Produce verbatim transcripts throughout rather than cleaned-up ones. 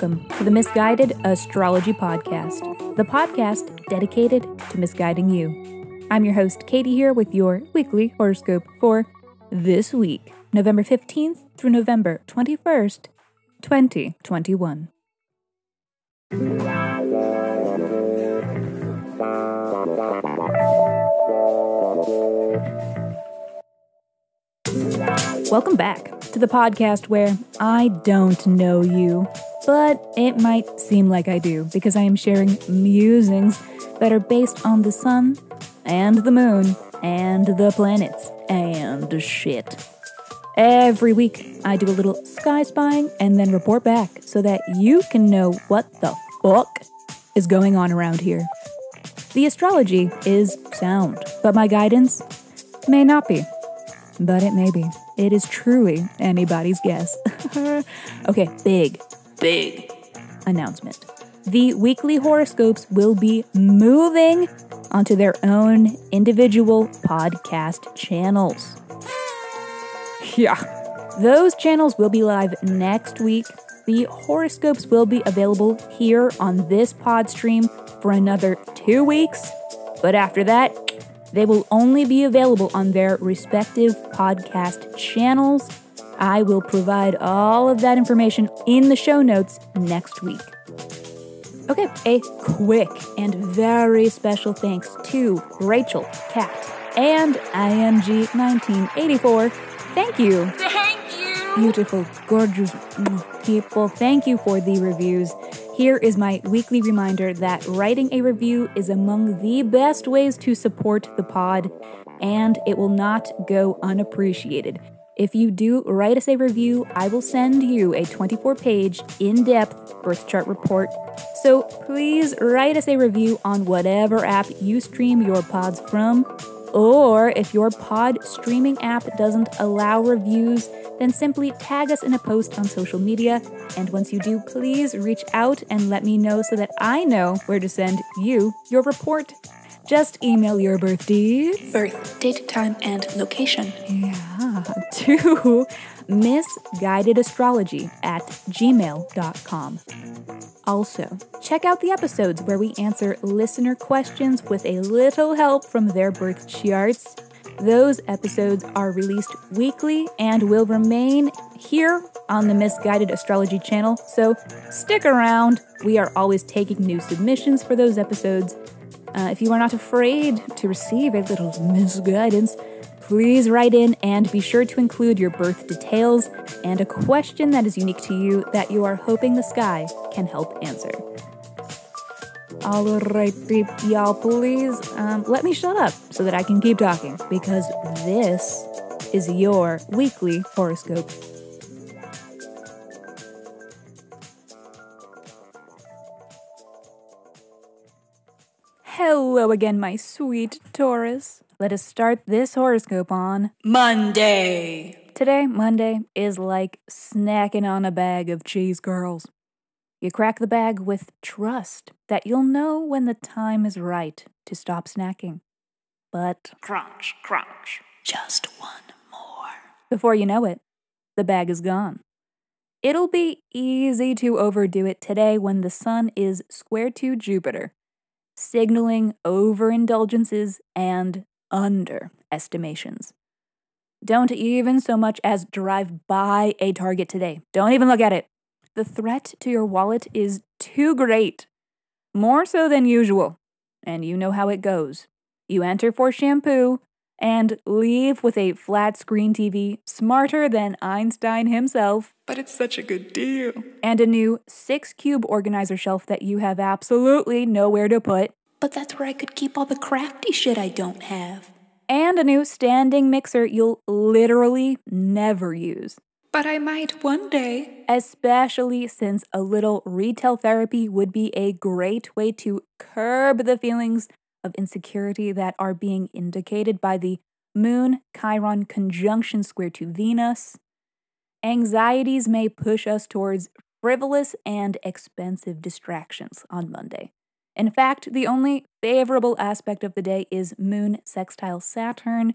Welcome to the Misguided Astrology Podcast, the podcast dedicated to misguiding you. I'm your host, Katie, here with your weekly horoscope for this week, November fifteenth through November twenty-first, twenty twenty-one. Welcome back to the podcast where I don't know you, but it might seem like I do because I am sharing musings that are based on the sun and the moon and the planets and shit. Every week, I do a little sky spying and then report back so that you can know what the fuck is going on around here. The astrology is sound, but my guidance may not be. But it may be. It is truly anybody's guess. Okay, big, big announcement. The weekly horoscopes will be moving onto their own individual podcast channels. Yeah. Those channels will be live next week. The horoscopes will be available here on this pod stream for another two weeks. But after that, they will only be available on their respective podcast channels. I will provide all of that information in the show notes next week. Okay, a quick and very special thanks to Rachel, Kat, and I M G nineteen eighty-four. Thank you. Thank you. Beautiful, gorgeous people. Thank you for the reviews. Here is my weekly reminder that writing a review is among the best ways to support the pod, and it will not go unappreciated. If you do write us a review, I will send you a twenty-four page, in-depth birth chart report. So please write us a review on whatever app you stream your pods from. Or if your pod streaming app doesn't allow reviews, then simply tag us in a post on social media. And once you do, please reach out and let me know so that I know where to send you your report. Just email your birth date, birth, date, time, and location. Yeah, to misguidedastrology at gmail dot com. Also, check out the episodes where we answer listener questions with a little help from their birth charts. Those episodes are released weekly and will remain here on the Misguided Astrology channel, so stick around. We are always taking new submissions for those episodes. Uh, if you are not afraid to receive a little misguidance, please write in and be sure to include your birth details and a question that is unique to you that you are hoping the sky can help answer. All right, y'all, please um, let me shut up so that I can keep talking because this is your weekly horoscope. Hello again, my sweet Taurus. Let us start this horoscope on Monday. Today, Monday, is like snacking on a bag of cheese curls. You crack the bag with trust that you'll know when the time is right to stop snacking. But crunch, crunch, just one more. Before you know it, the bag is gone. It'll be easy to overdo it today when the sun is square to Jupiter, signaling overindulgences and underestimations. Don't even so much as drive by a Target today. Don't even look at it. The threat to your wallet is too great, more so than usual, and you know how it goes. You enter for shampoo and leave with a flat screen T V smarter than Einstein himself. But it's such a good deal. And a new six-cube organizer shelf that you have absolutely nowhere to put. But that's where I could keep all the crafty shit I don't have. And a new standing mixer you'll literally never use. But I might one day. Especially since a little retail therapy would be a great way to curb the feelings of insecurity that are being indicated by the Moon Chiron conjunction square to Venus. Anxieties may push us towards frivolous and expensive distractions on Monday. In fact, the only favorable aspect of the day is Moon sextile Saturn,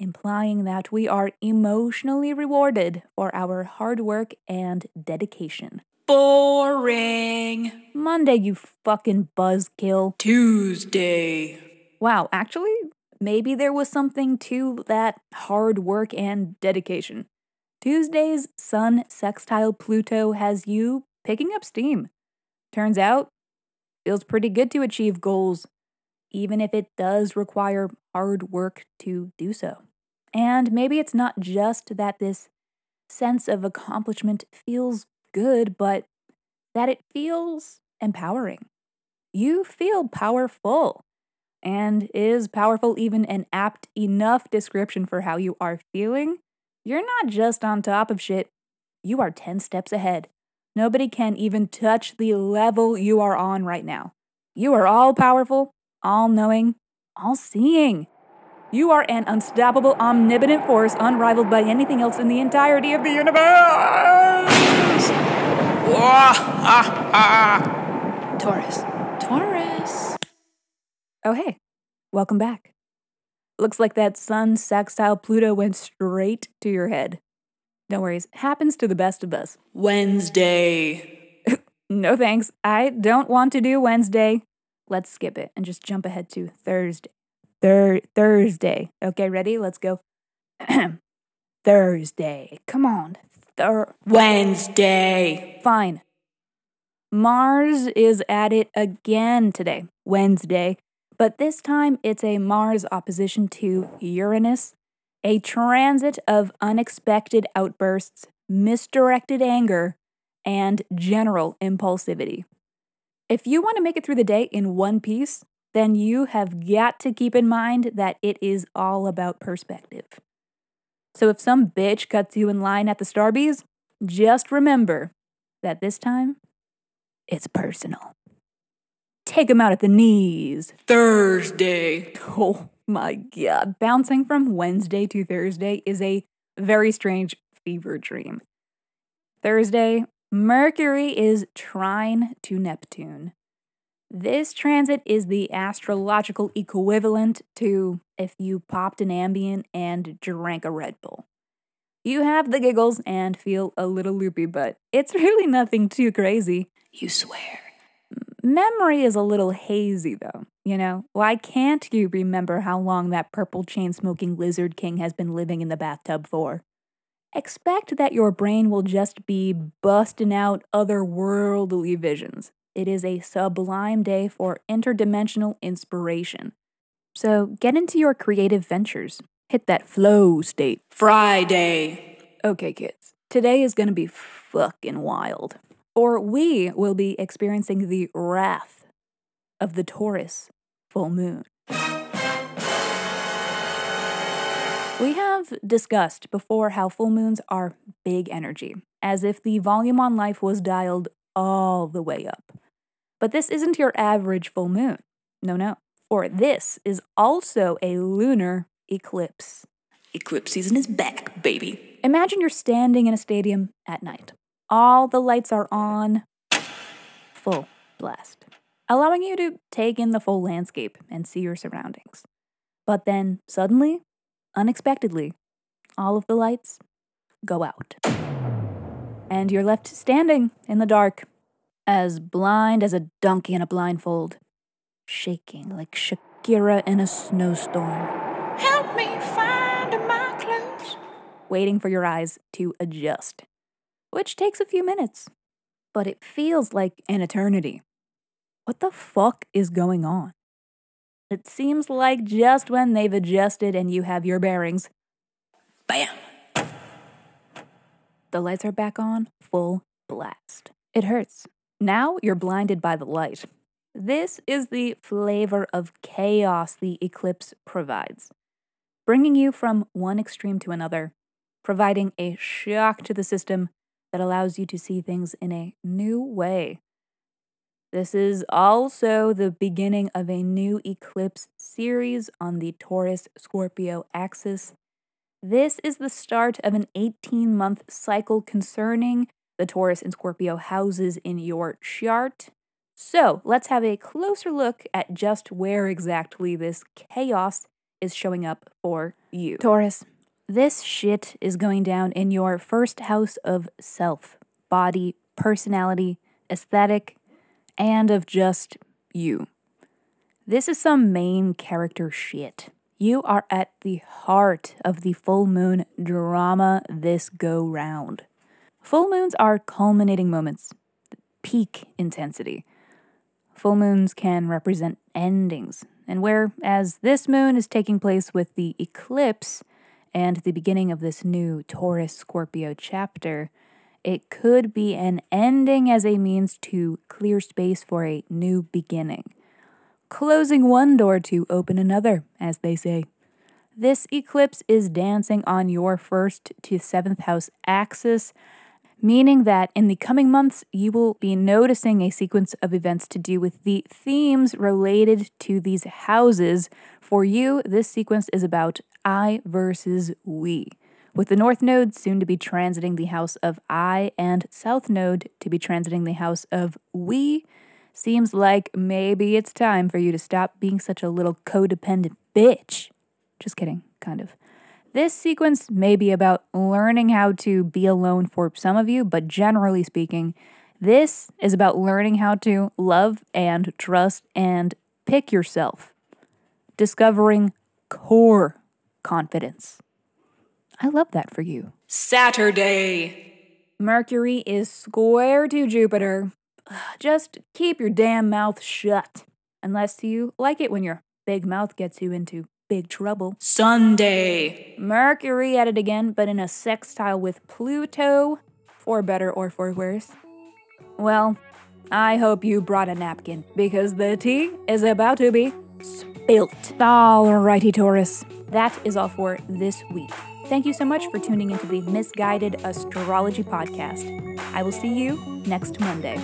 implying that we are emotionally rewarded for our hard work and dedication. Boring. Monday, you fucking buzzkill. Tuesday. Wow, actually, maybe there was something to that hard work and dedication. Tuesday's sun sextile Pluto has you picking up steam. Turns out, feels pretty good to achieve goals, even if it does require hard work to do so. And maybe it's not just that this sense of accomplishment feels good, but that it feels empowering. You feel powerful, and is powerful even an apt enough description for how you are feeling? You're not just on top of shit, you are ten steps ahead. Nobody can even touch the level you are on right now. You are all powerful, all knowing, all seeing. You are an unstoppable, omnipotent force unrivaled by anything else in the entirety of the universe! Whoa, ah, ah. Taurus. Taurus. Oh, hey. Welcome back. Looks like that sun sextile Pluto went straight to your head. No worries. Happens to the best of us. Wednesday. No thanks. I don't want to do Wednesday. Let's skip it and just jump ahead to Thursday. Thur- Thursday. Okay, ready? Let's go. Thursday. Come on. Thur- Wednesday. Fine. Mars is at it again today, Wednesday. But this time it's a Mars opposition to Uranus, a transit of unexpected outbursts, misdirected anger, and general impulsivity. If you want to make it through the day in one piece, then you have got to keep in mind that it is all about perspective. So if some bitch cuts you in line at the Starbies, just remember that this time, it's personal. Take them out at the knees. Thursday. Oh my God. Bouncing from Wednesday to Thursday is a very strange fever dream. Thursday, Mercury is trine to Neptune. This transit is the astrological equivalent to if you popped an Ambien and drank a Red Bull. You have the giggles and feel a little loopy, but it's really nothing too crazy. You swear. Memory is a little hazy, though. You know, why can't you remember how long that purple chain-smoking lizard king has been living in the bathtub for? Expect that your brain will just be busting out otherworldly visions. It is a sublime day for interdimensional inspiration. So get into your creative ventures. Hit that flow state. Friday. Okay, kids. Today is going to be fucking wild. For we will be experiencing the wrath of the Taurus full moon. We have discussed before how full moons are big energy, as if the volume on life was dialed all the way up. But this isn't your average full moon. No, no. For this is also a lunar eclipse. Eclipse season is back, baby. Imagine you're standing in a stadium at night. All the lights are on full blast, allowing you to take in the full landscape and see your surroundings. But then suddenly, unexpectedly, all of the lights go out. And you're left standing in the dark, as blind as a donkey in a blindfold, shaking like Shakira in a snowstorm. Help me find my clothes. Waiting for your eyes to adjust, which takes a few minutes, but it feels like an eternity. What the fuck is going on? It seems like just when they've adjusted and you have your bearings, bam! The lights are back on full blast. It hurts. Now you're blinded by the light. This is the flavor of chaos the eclipse provides, bringing you from one extreme to another, providing a shock to the system that allows you to see things in a new way. This is also the beginning of a new eclipse series on the Taurus-Scorpio axis. This is the start of an eighteen-month cycle concerning the Taurus and Scorpio houses in your chart. So let's have a closer look at just where exactly this chaos is showing up for you. Taurus, this shit is going down in your first house of self, body, personality, aesthetic, and of just you. This is some main character shit. You are at the heart of the full moon drama this go round. Full moons are culminating moments, peak intensity. Full moons can represent endings, and whereas this moon is taking place with the eclipse and the beginning of this new Taurus-Scorpio chapter, it could be an ending as a means to clear space for a new beginning. Closing one door to open another, as they say. This eclipse is dancing on your first to seventh house axis, meaning that in the coming months, you will be noticing a sequence of events to do with the themes related to these houses. For you, this sequence is about I versus we, with the North Node soon to be transiting the house of I and South Node to be transiting the house of we. Seems like maybe it's time for you to stop being such a little codependent bitch. Just kidding, kind of. This sequence may be about learning how to be alone for some of you, but generally speaking, this is about learning how to love and trust and pick yourself. Discovering core confidence. I love that for you. Saturday. Mercury is square to Jupiter. Just keep your damn mouth shut. Unless you like it when your big mouth gets you into big trouble. Sunday. Mercury at it again, but in a sextile with Pluto, for better or for worse. Well, I hope you brought a napkin, because the tea is about to be spilt. Alrighty, Taurus. That is all for this week. Thank you so much for tuning into the Misguided Astrology Podcast. I will see you next Monday.